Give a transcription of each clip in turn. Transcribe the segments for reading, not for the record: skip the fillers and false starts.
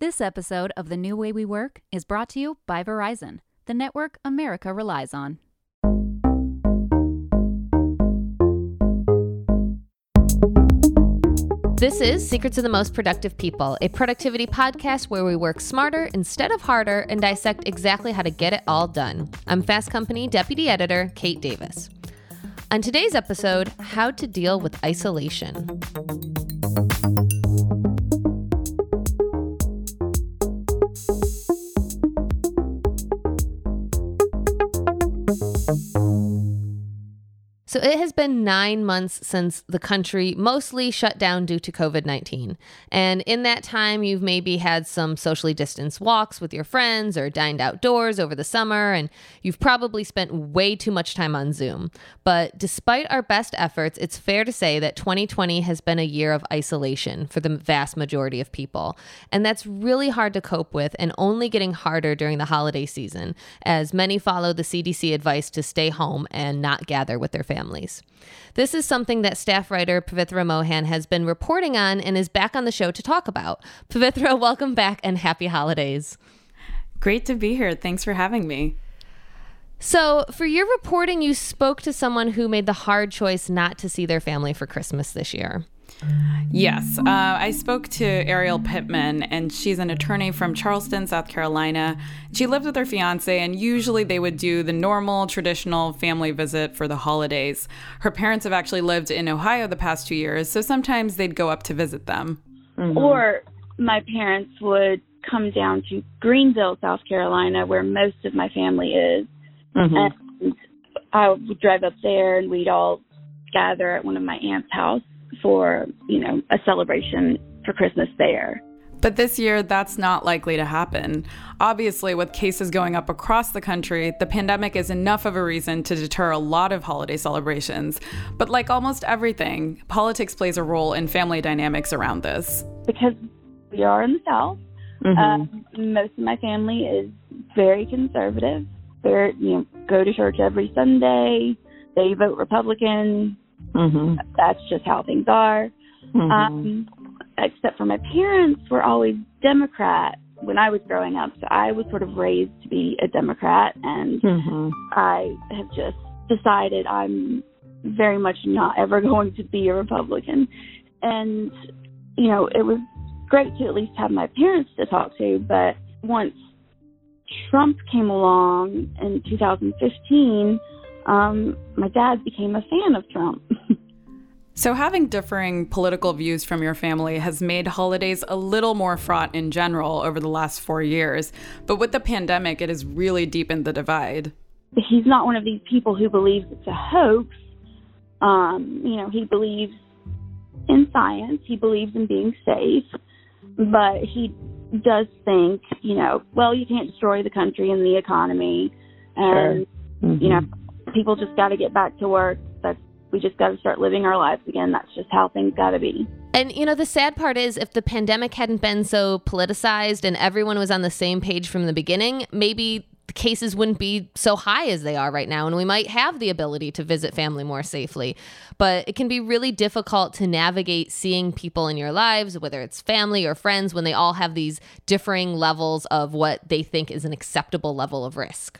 This episode of The New Way We Work is brought to you by Verizon, the network America relies on. This is Secrets of the Most Productive People, a productivity podcast where we work smarter instead of harder and dissect exactly how to get it all done. I'm Fast Company Deputy Editor Kate Davis. On today's episode, how to deal with isolation. So it has been 9 months since the country mostly shut down due to COVID-19. And in that time, you've maybe had some socially distanced walks with your friends or dined outdoors over the summer, and you've probably spent way too much time on Zoom. But despite our best efforts, it's fair to say that 2020 has been a year of isolation for the vast majority of people. And that's really hard to cope with and only getting harder during the holiday season, as many follow the CDC advice to stay home and not gather with their families. This is something that staff writer Pavithra Mohan has been reporting on and is back on the show to talk about. Pavithra, welcome back and happy holidays. Great to be here. Thanks for having me. So for your reporting, you spoke to someone who made the hard choice not to see their family for Christmas this year. Yes, I spoke to Ariel Pittman, and she's an attorney from Charleston, South Carolina. She lived with her fiance, and usually they would do the normal, traditional family visit for the holidays. Her parents have actually lived in Ohio the past 2 years, so sometimes they'd go up to visit them. Mm-hmm. Or my parents would come down to Greenville, South Carolina, where most of my family is. Mm-hmm. And I would drive up there, and we'd all gather at one of my aunt's house for, you know, a celebration for Christmas there. But this year, that's not likely to happen. Obviously, with cases going up across the country, the pandemic is enough of a reason to deter a lot of holiday celebrations. But like almost everything, politics plays a role in family dynamics around this. Because we are in the South, most of my family is very conservative. They go to church every Sunday. They vote Republican. Mm-hmm. That's just how things are. Mm-hmm. Except for my parents were always Democrat when I was growing up. So I was sort of raised to be a Democrat, and I have just decided I'm very much not ever going to be a Republican. And, you know, it was great to at least have my parents to talk to. But once Trump came along in 2015, my dad became a fan of Trump. So having differing political views from your family has made holidays a little more fraught in general over the last 4 years. But with the pandemic, it has really deepened the divide. He's not one of these people who believes it's a hoax. He believes in science. He believes in being safe. But he does think, you can't destroy the country and the economy. And, people just got to get back to work. We just got to start living our lives again. That's just how things got to be. And, the sad part is if the pandemic hadn't been so politicized and everyone was on the same page from the beginning, maybe the cases wouldn't be so high as they are right now. And we might have the ability to visit family more safely. But it can be really difficult to navigate seeing people in your lives, whether it's family or friends, when they all have these differing levels of what they think is an acceptable level of risk.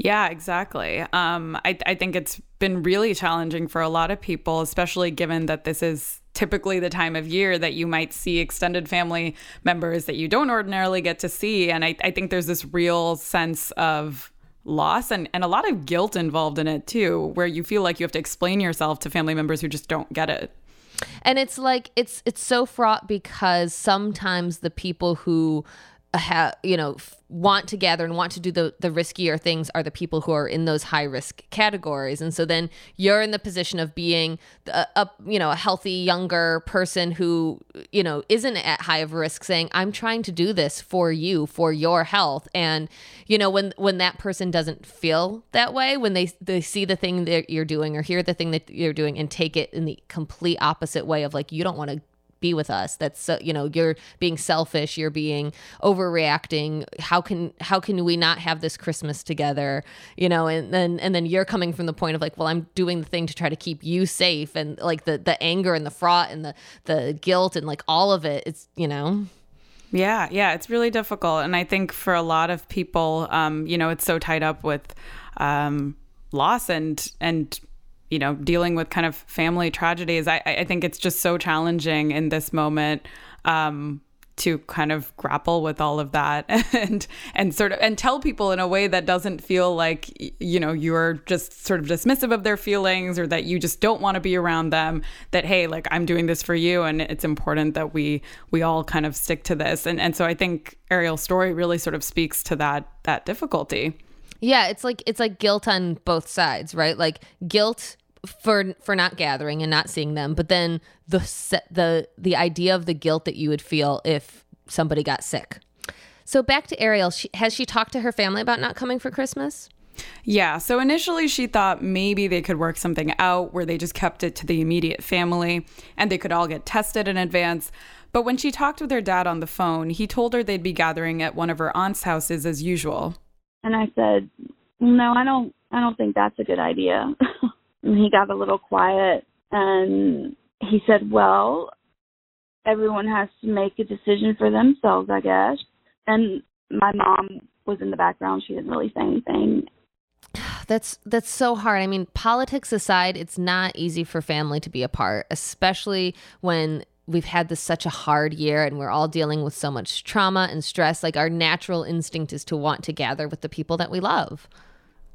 Yeah, exactly. I think it's been really challenging for a lot of people, especially given that this is typically the time of year that you might see extended family members that you don't ordinarily get to see. And I think there's this real sense of loss and a lot of guilt involved in it, too, where you feel like you have to explain yourself to family members who just don't get it. And it's like it's so fraught because sometimes the people who want to gather and want to do the riskier things are the people who are in those high risk categories. And so then you're in the position of being a healthy younger person who, isn't at high of risk saying, I'm trying to do this for you, for your health. And, when that person doesn't feel that way, when they see the thing that you're doing or hear the thing that you're doing and take it in the complete opposite way of like, you don't want to be with us. That's, you're being selfish. You're being overreacting. How can we not have this Christmas together? And then you're coming from the point of like, well, I'm doing the thing to try to keep you safe. And like the anger and the fraught and the guilt and like all of it, it's, Yeah, it's really difficult. And I think for a lot of people, it's so tied up with loss and dealing with kind of family tragedies. I think it's just so challenging in this moment to kind of grapple with all of that and tell people in a way that doesn't feel like, you're just sort of dismissive of their feelings or that you just don't want to be around them, that, hey, like, I'm doing this for you. And it's important that we all kind of stick to this. And so I think Ariel's story really sort of speaks to that difficulty. Yeah. It's like guilt on both sides, right? Like guilt for not gathering and not seeing them, but then the idea of the guilt that you would feel if somebody got sick. So back to Ariel, has she talked to her family about not coming for Christmas? Yeah. So initially she thought maybe they could work something out where they just kept it to the immediate family and they could all get tested in advance. But when she talked with her dad on the phone, he told her they'd be gathering at one of her aunt's houses as usual. And I said, no, I don't think that's a good idea. And he got a little quiet and he said, well, everyone has to make a decision for themselves, I guess. And my mom was in the background. She didn't really say anything. That's so hard. I mean, politics aside, it's not easy for family to be apart, especially when we've had this such a hard year and we're all dealing with so much trauma and stress. Like our natural instinct is to want to gather with the people that we love.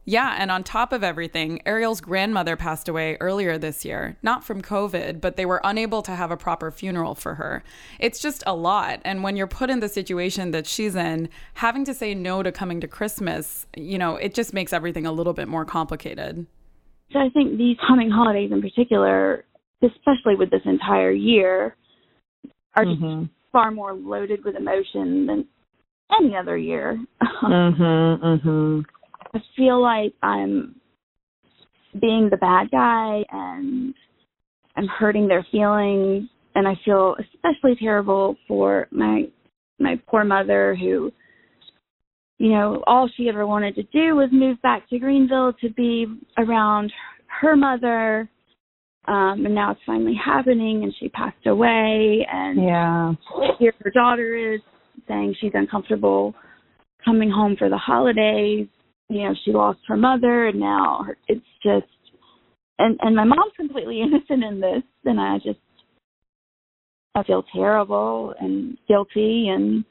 Yeah, and on top of everything, Ariel's grandmother passed away earlier this year, not from COVID, but they were unable to have a proper funeral for her. It's just a lot. And when you're put in the situation that she's in, having to say no to coming to Christmas, it just makes everything a little bit more complicated. So I think these coming holidays in particular, especially with this entire year, are just far more loaded with emotion than any other year. I feel like I'm being the bad guy and I'm hurting their feelings. And I feel especially terrible for my poor mother who, all she ever wanted to do was move back to Greenville to be around her mother. And now it's finally happening and she passed away. And yeah, here her daughter is saying she's uncomfortable coming home for the holidays. She lost her mother and now it's just, and my mom's completely innocent in this. And I feel terrible and guilty and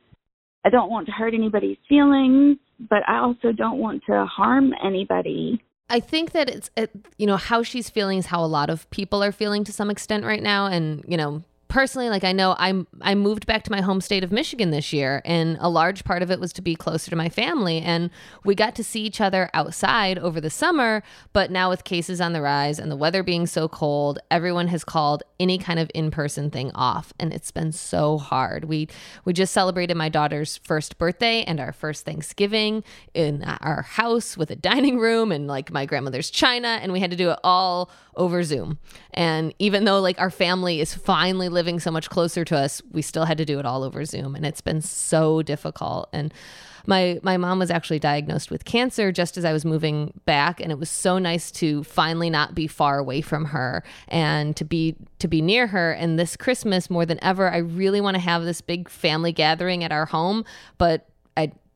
I don't want to hurt anybody's feelings, but I also don't want to harm anybody. I think that it's, how she's feeling is how a lot of people are feeling to some extent right now. And, personally, like I know I moved back to my home state of Michigan this year and a large part of it was to be closer to my family. And we got to see each other outside over the summer. But now with cases on the rise and the weather being so cold, everyone has called any kind of in-person thing off. And it's been so hard. We just celebrated my daughter's first birthday and our first Thanksgiving in our house with a dining room and like my grandmother's china. And we had to do it all over Zoom. And even though like our family is finally living so much closer to us, we still had to do it all over Zoom. And it's been so difficult. And my mom was actually diagnosed with cancer just as I was moving back. And it was so nice to finally not be far away from her and to be near her. And this Christmas more than ever, I really want to have this big family gathering at our home, but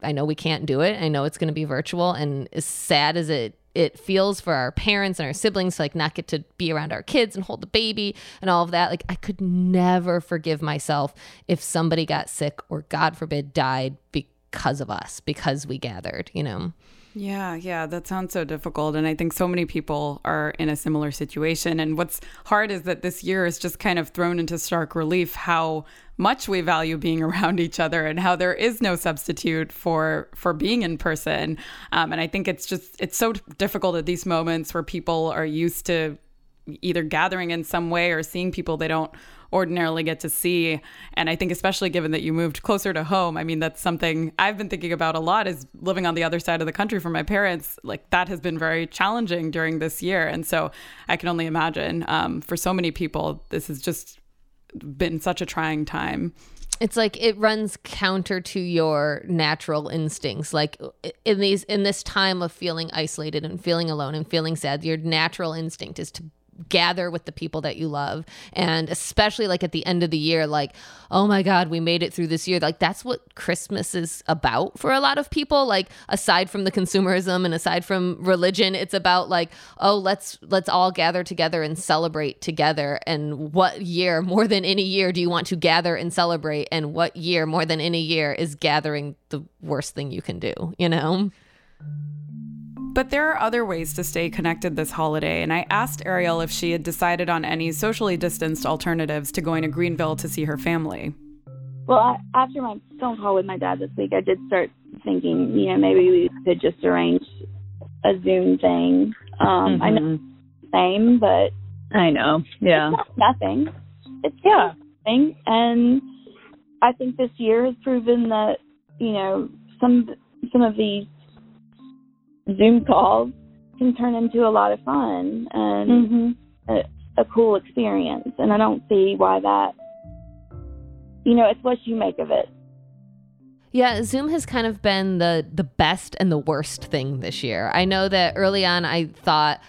I know we can't do it. I know it's going to be virtual. And as sad as it feels for our parents and our siblings to like not get to be around our kids and hold the baby and all of that. Like I could never forgive myself if somebody got sick or God forbid died because of us, because we gathered, Yeah, that sounds so difficult. And I think so many people are in a similar situation. And what's hard is that this year is just kind of thrown into stark relief how much we value being around each other and how there is no substitute for being in person. And I think it's so difficult at these moments where people are used to either gathering in some way or seeing people they don't ordinarily get to see. And I think especially given that you moved closer to home, I mean, that's something I've been thinking about a lot is living on the other side of the country for my parents. Like that has been very challenging during this year. And so I can only imagine for so many people, this has just been such a trying time. It's like it runs counter to your natural instincts. Like in this time of feeling isolated and feeling alone and feeling sad, your natural instinct is to gather with the people that you love. And especially like at the end of the year, like, oh my God, we made it through this year. Like that's what Christmas is about for a lot of people. Like aside from the consumerism and aside from religion, it's about like, oh, let's all gather together and celebrate together. And what year more than any year do you want to gather and celebrate? And what year more than any year is gathering the worst thing you can do, you know? But there are other ways to stay connected this holiday, and I asked Ariel if she had decided on any socially distanced alternatives to going to Greenville to see her family. Well, after my phone call with my dad this week, I did start thinking, you know, maybe we could just arrange a Zoom thing. I know it's the same, but I know, yeah, it's not nothing. It's nothing, and I think this year has proven that, you know, some of these Zoom calls can turn into a lot of fun and a cool experience. And I don't see why that, you know, it's what you make of it. Yeah, Zoom has kind of been the best and the worst thing this year. I know that early on I thought,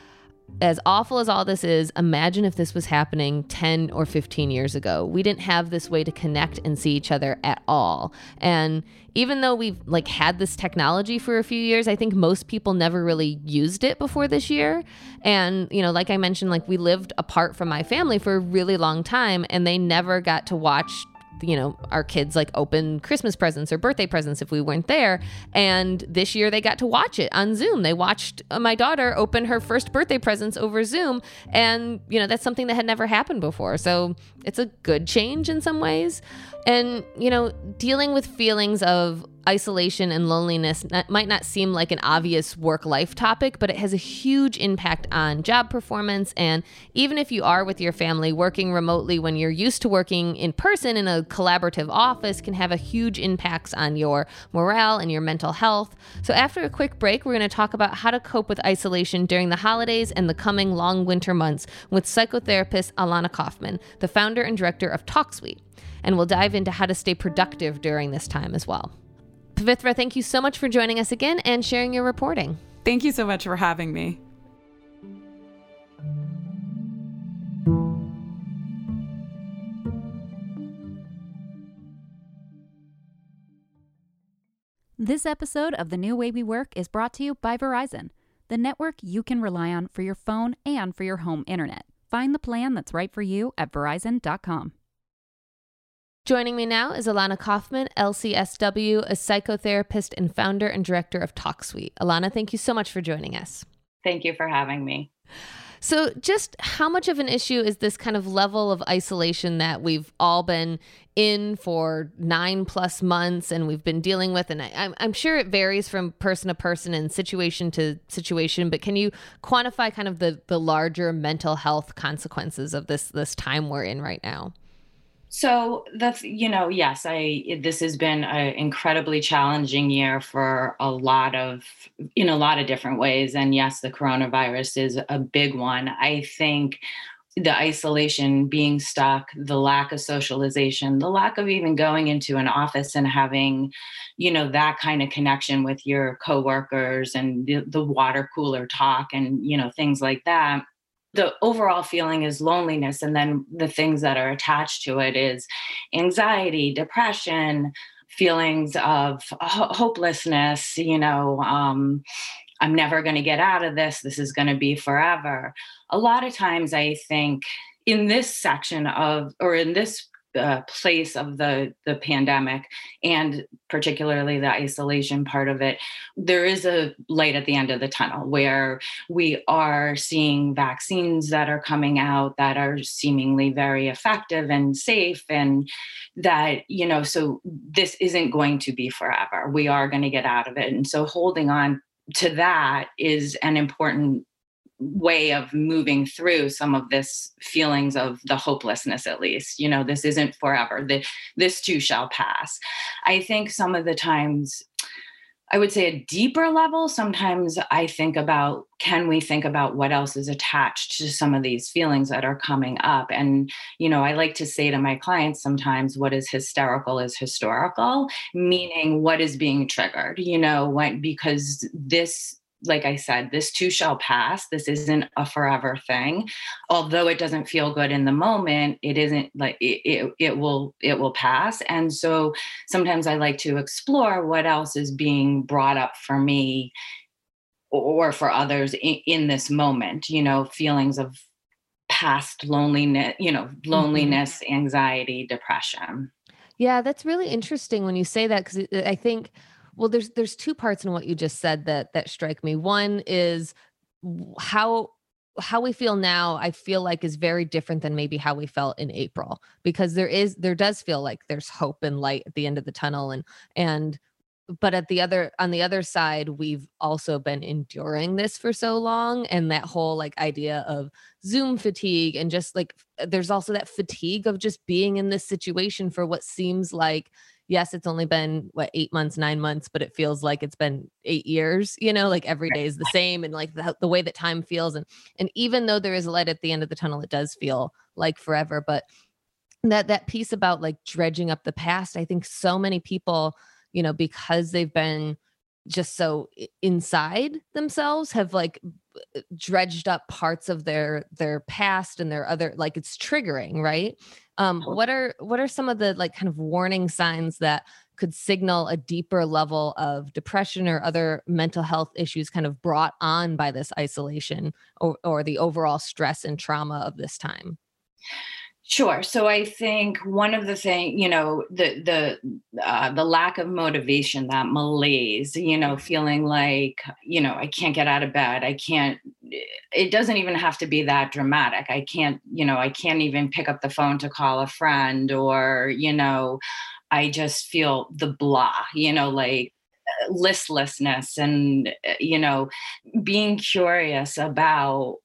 as awful as all this is, imagine if this was happening 10 or 15 years ago. We didn't have this way to connect and see each other at all. And even though we've like had this technology for a few years, I think most people never really used it before this year. And, you know, like I mentioned, like we lived apart from my family for a really long time and they never got to watch, you know, our kids like open Christmas presents or birthday presents if we weren't there. And this year they got to watch it on Zoom. They watched my daughter open her first birthday presents over Zoom. And, you know, that's something that had never happened before. So it's a good change in some ways. And, you know, dealing with feelings of isolation and loneliness might not seem like an obvious work-life topic, but it has a huge impact on job performance. And even if you are with your family, working remotely when you're used to working in person in a collaborative office can have a huge impact on your morale and your mental health. So after a quick break, we're going to talk about how to cope with isolation during the holidays and the coming long winter months with psychotherapist Alana Kaufman, the founder and director of Talk Suite. And we'll dive into how to stay productive during this time as well. Pavithra, thank you so much for joining us again and sharing your reporting. Thank you so much for having me. This episode of The New Way We Work is brought to you by Verizon, the network you can rely on for your phone and for your home internet. Find the plan that's right for you at Verizon.com. Joining me now is Alana Kaufman, LCSW, a psychotherapist and founder and director of Talk Suite. Alana, thank you so much for joining us. Thank you for having me. So just how much of an issue is this kind of level of isolation that we've all been in for 9+ months and we've been dealing with? And I'm sure it varies from person to person and situation to situation, but can you quantify kind of the larger mental health consequences of this time we're in right now? So this has been an incredibly challenging year for in a lot of different ways. And yes, the coronavirus is a big one. I think the isolation, being stuck, the lack of socialization, the lack of even going into an office and having, you know, that kind of connection with your coworkers and the water cooler talk and, you know, things like that. The overall feeling is loneliness. And then the things that are attached to it is anxiety, depression, feelings of hopelessness, you know, I'm never going to get out of this. This is going to be forever. A lot of times I think in this section of, or in this place of the pandemic, and particularly the isolation part of it, there is a light at the end of the tunnel where we are seeing vaccines that are coming out that are seemingly very effective and safe, and that, you know, so this isn't going to be forever. We are going to get out of it. And so holding on to that is an important way of moving through some of this feelings of the hopelessness, at least, you know, this isn't forever. This too shall pass. I think some of the times, I would say a deeper level, sometimes I think about, can we think about what else is attached to some of these feelings that are coming up? And, you know, I like to say to my clients sometimes, what is hysterical is historical, meaning what is being triggered, you know, because this like I said, this too shall pass. This isn't a forever thing. Although it doesn't feel good in the moment, it isn't like it will pass. And so sometimes I like to explore what else is being brought up for me or for others in this moment, you know, feelings of past loneliness, you know, loneliness, mm-hmm. anxiety, depression. Yeah, that's really interesting when you say that, because I think, well, there's two parts in what you just said that strike me. One is how we feel now, I feel like is very different than maybe how we felt in April, because there does feel like there's hope and light at the end of the tunnel. But on the other side, we've also been enduring this for so long. And that whole like idea of Zoom fatigue, and just like, there's also that fatigue of just being in this situation for what seems like, yes, it's only been 8 months, 9 months, but it feels like it's been 8 years, you know, like every day is the same. And like the way that time feels. And even though there is a light at the end of the tunnel, it does feel like forever. But that piece about like dredging up the past, I think so many people, you know, because they've been just so inside themselves, have like dredged up parts of their past and their other, like it's triggering, right? What are some of the like kind of warning signs that could signal a deeper level of depression or other mental health issues kind of brought on by this isolation or the overall stress and trauma of this time? Sure. So I think one of the things, you know, the lack of motivation, that malaise, you know, feeling like, you know, I can't get out of bed. I can't, it doesn't even have to be that dramatic. I can't even pick up the phone to call a friend, or, you know, I just feel the blah, you know, like listlessness and, you know, being curious about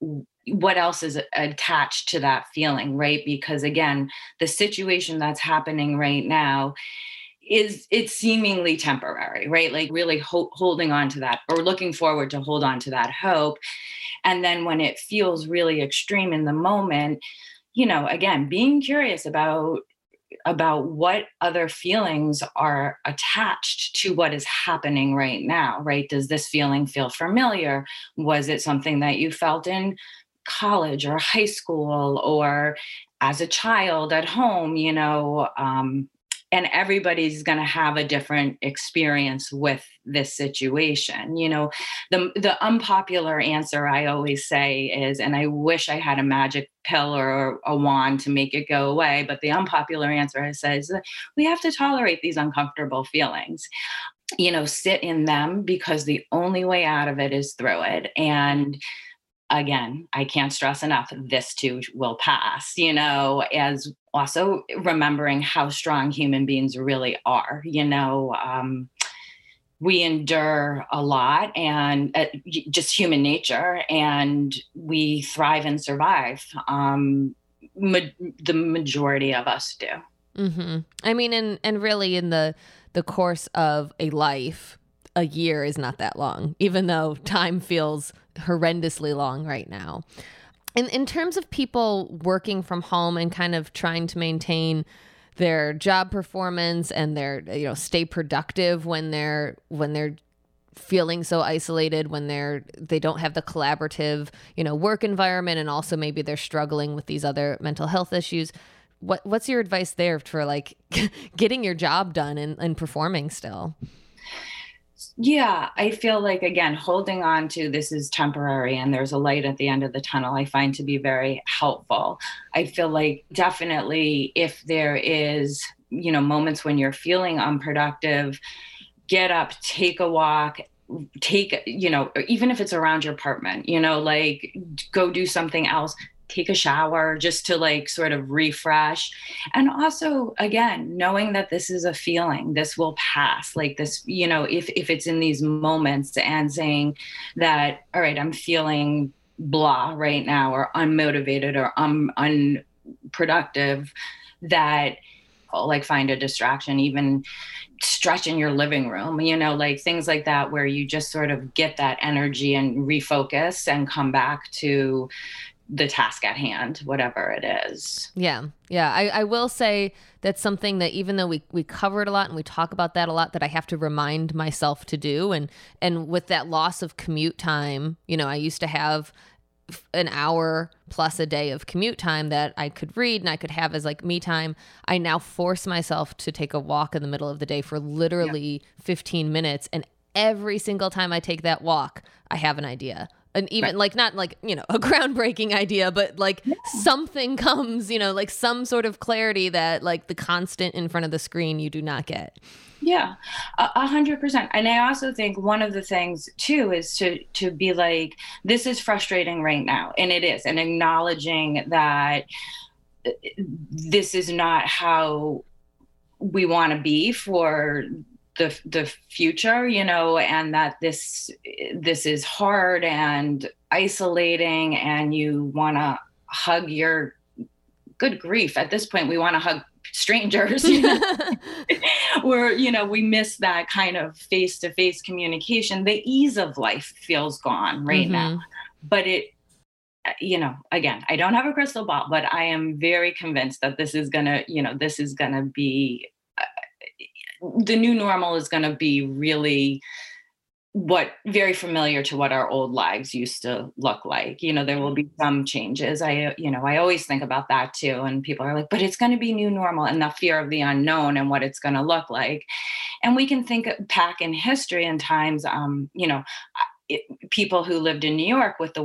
what else is attached to that feeling, right? Because again, the situation that's happening right now it's seemingly temporary, right? Like really holding on to that, or looking forward to hold on to that hope. And then when it feels really extreme in the moment, you know, again, being curious about what other feelings are attached to what is happening right now, right? Does this feeling feel familiar? Was it something that you felt in college or high school or as a child at home, you know, and everybody's going to have a different experience with this situation. You know, the unpopular answer I always say is, and I wish I had a magic pill or a wand to make it go away, but the unpopular answer I say is, we have to tolerate these uncomfortable feelings. You know, sit in them, because the only way out of it is through it. And again, I can't stress enough, this too will pass, you know, as also remembering how strong human beings really are. You know, we endure a lot, and just human nature, and we thrive and survive. The majority of us do. Mm-hmm. I mean, and really in the course of a life, a year is not that long, even though time feels horrendously long right now. And in terms of people working from home and kind of trying to maintain their job performance and their, you know, stay productive when they're feeling so isolated, when they don't have the collaborative, you know, work environment, and also maybe they're struggling with these other mental health issues. What's your advice there for like getting your job done and performing still? Yeah, I feel like, again, holding on to this is temporary and there's a light at the end of the tunnel, I find to be very helpful. I feel like definitely if there is, you know, moments when you're feeling unproductive, get up, take a walk, you know, even if it's around your apartment, you know, like go do something else, take a shower just to like sort of refresh. And also, again, knowing that this is a feeling, this will pass, like this, you know, if it's in these moments, and saying that, all right, I'm feeling blah right now, or unmotivated, or unproductive, that I'll like find a distraction, even stretch in your living room, you know, like things like that, where you just sort of get that energy and refocus and come back to the task at hand, whatever it is. Yeah. Yeah. I will say that's something that, even though we cover it a lot and we talk about that a lot, that I have to remind myself to do. And with that loss of commute time, you know, I used to have an hour plus a day of commute time that I could read and I could have as like me time. I now force myself to take a walk in the middle of the day for literally 15 minutes. And every single time I take that walk, I have an idea. And even like, not like, you know, a groundbreaking idea, but like something comes, you know, like some sort of clarity that like the constant in front of the screen you do not get. Yeah, 100%. And I also think one of the things too is to be like, this is frustrating right now. And it is, and acknowledging that this is not how we want to be for the future, you know, and that this is hard and isolating, and you want to hug your good grief. At this point, we want to hug strangers. You know? We're, you know, we miss that kind of face-to-face communication. The ease of life feels gone right now, but it, you know, again, I don't have a crystal ball, but I am very convinced that this is gonna be the new normal is going to be really very familiar to what our old lives used to look like. You know, there will be some changes. I always think about that too. And people are like, but it's going to be new normal, and the fear of the unknown and what it's going to look like. And we can think back in history and times, you know, people who lived in New York with the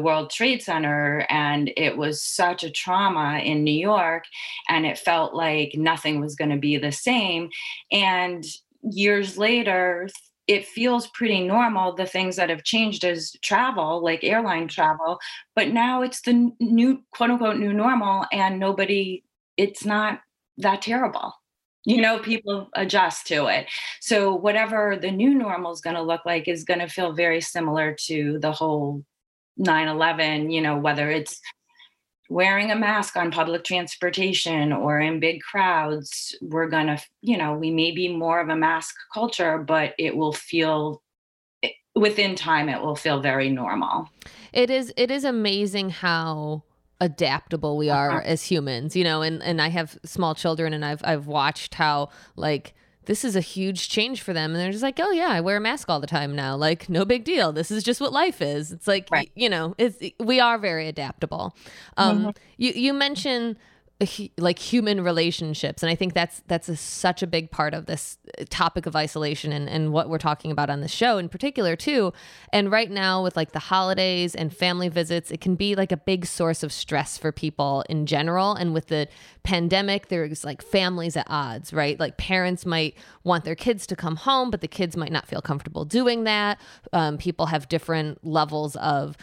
World Trade Center, and it was such a trauma in New York, and it felt like nothing was going to be the same. And years later, it feels pretty normal. The things that have changed is travel, like airline travel, but now it's the new, quote unquote, new normal, and it's not that terrible. You know, people adjust to it. So whatever the new normal is going to look like is going to feel very similar to the whole 9/11, you know, whether it's wearing a mask on public transportation or in big crowds, we're going to, you know, we may be more of a mask culture, but it will feel within time, it will feel very normal. It is amazing how adaptable we are as humans, you know, and I have small children, and I've watched how, like, this is a huge change for them. And they're just like, oh yeah, I wear a mask all the time now. Like, no big deal. This is just what life is. It's like, you know, we are very adaptable. You mentioned like human relationships. And I think that's such a big part of this topic of isolation and what we're talking about on the show in particular too. And right now with like the holidays and family visits, it can be like a big source of stress for people in general. And with the pandemic, there's like families at odds, right? Like parents might want their kids to come home, but the kids might not feel comfortable doing that. People have different levels of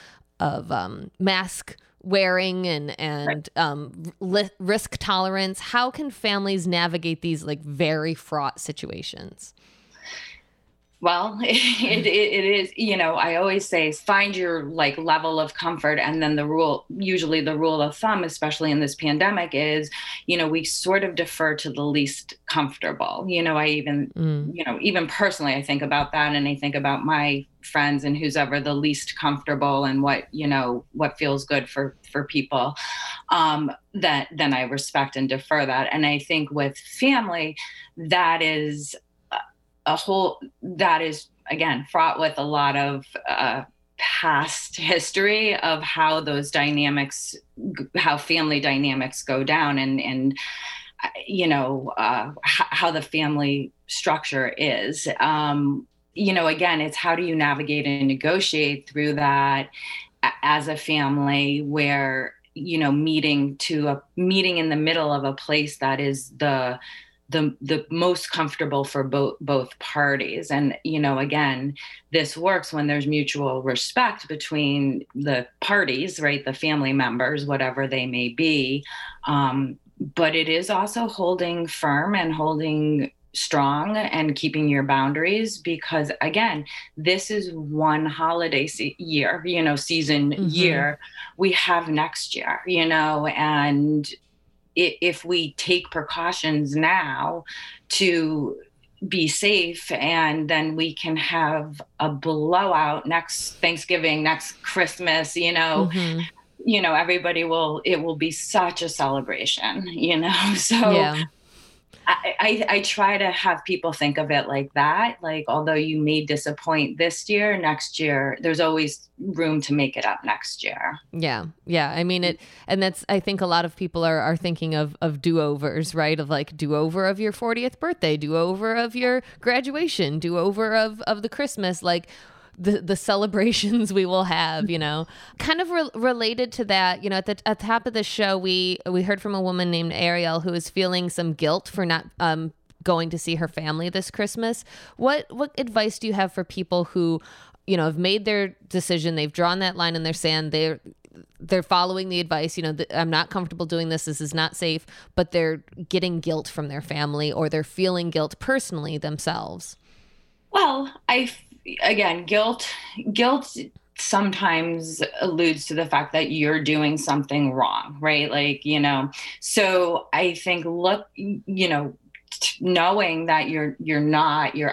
mask wearing and risk tolerance. How can families navigate these like very fraught situations? Well, it is, you know, I always say find your like level of comfort. And then the rule of thumb, especially in this pandemic, is, you know, we sort of defer to the least comfortable. You know, I even, you know, even personally, I think about that, and I think about my friends and who's ever the least comfortable and what, you know, what feels good for people, that then I respect and defer that. And I think with family, that is again, fraught with a lot of past history of how those dynamics, how family dynamics go down, and you know, how the family structure is. You know, again, it's how do you navigate and negotiate through that as a family, where, you know, meeting in the middle of a place that is the most comfortable for both parties. And, you know, again, this works when there's mutual respect between the parties, right? The family members, whatever they may be. But it is also holding firm and holding strong and keeping your boundaries, because again, this is one holiday year, you know, season year. We have next year, you know, and if we take precautions now to be safe, and then we can have a blowout next Thanksgiving, next Christmas, you know, you know, everybody will, it will be such a celebration, you know? So yeah. I try to have people think of it like that. Like, although you may disappoint this year, next year, there's always room to make it up next year. Yeah. Yeah. I mean it, and that's, I think a lot of people are thinking of do-overs, right? Of like do-over of your 40th birthday, do-over of your graduation, do-over of the Christmas, like the celebrations we will have, you know, kind of related to that. You know, at the top of the show, we heard from a woman named Ariel who is feeling some guilt for not going to see her family this Christmas. What advice do you have for people who, you know, have made their decision, they've drawn that line in their sand, they're following the advice, you know, I'm not comfortable doing this. This is not safe, but they're getting guilt from their family or they're feeling guilt personally themselves. Well, again, guilt sometimes alludes to the fact that you're doing something wrong, right? Like, you know, so I think, look, you know, knowing that you're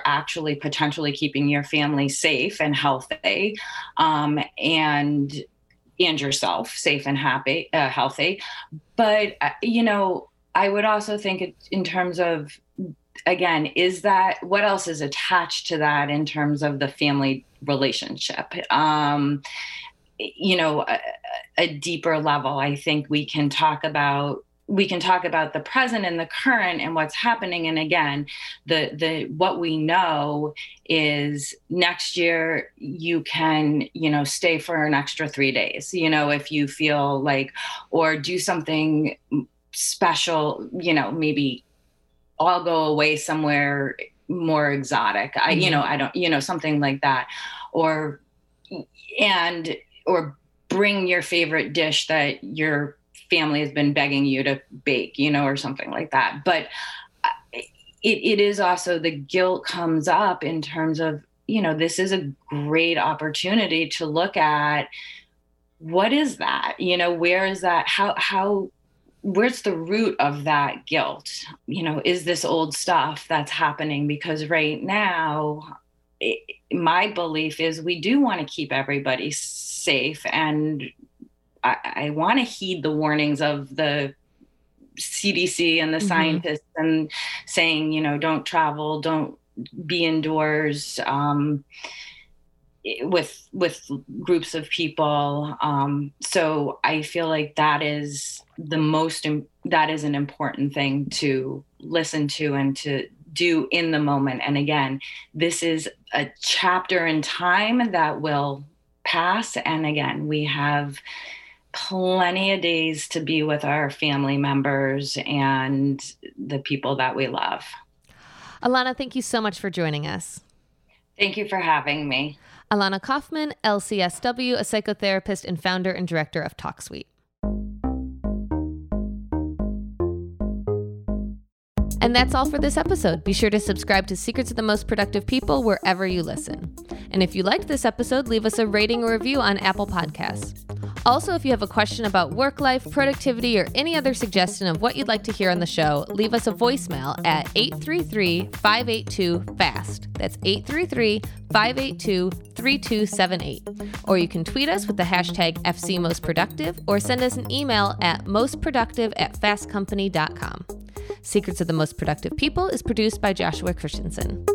actually potentially keeping your family safe and healthy, and yourself safe and happy, healthy. But, you know, I would also think in terms of, again, is that what else is attached to that in terms of the family relationship? You know, a deeper level, I think we can talk about the present and the current and what's happening. And again, the what we know is next year you can, you know, stay for an extra 3 days, you know, if you feel like, or do something special, you know, maybe I'll go away somewhere more exotic. You know, I don't, you know, something like that, or bring your favorite dish that your family has been begging you to bake, you know, or something like that. But it is also, the guilt comes up in terms of, you know, this is a great opportunity to look at what is that, you know, where is that, how where's the root of that guilt? You know, is this old stuff that's happening? Because right now, my belief is we do want to keep everybody safe. And I want to heed the warnings of the CDC and the scientists and saying, you know, don't travel, don't be indoors with groups of people. So I feel like that is an important thing to listen to and to do in the moment. And again, this is a chapter in time that will pass. And again, we have plenty of days to be with our family members and the people that we love. Alana, thank you so much for joining us. Thank you for having me. Alana Kaufman, LCSW, a psychotherapist and founder and director of Talk Suite. And that's all for this episode. Be sure to subscribe to Secrets of the Most Productive People wherever you listen. And if you liked this episode, leave us a rating or review on Apple Podcasts. Also, if you have a question about work life, productivity, or any other suggestion of what you'd like to hear on the show, leave us a voicemail at 833-582-FAST. That's 833-582-3278. Or you can tweet us with the hashtag FCMostProductive or send us an email at mostproductive@fastcompany.com. Secrets of the Most Productive People is produced by Joshua Christensen.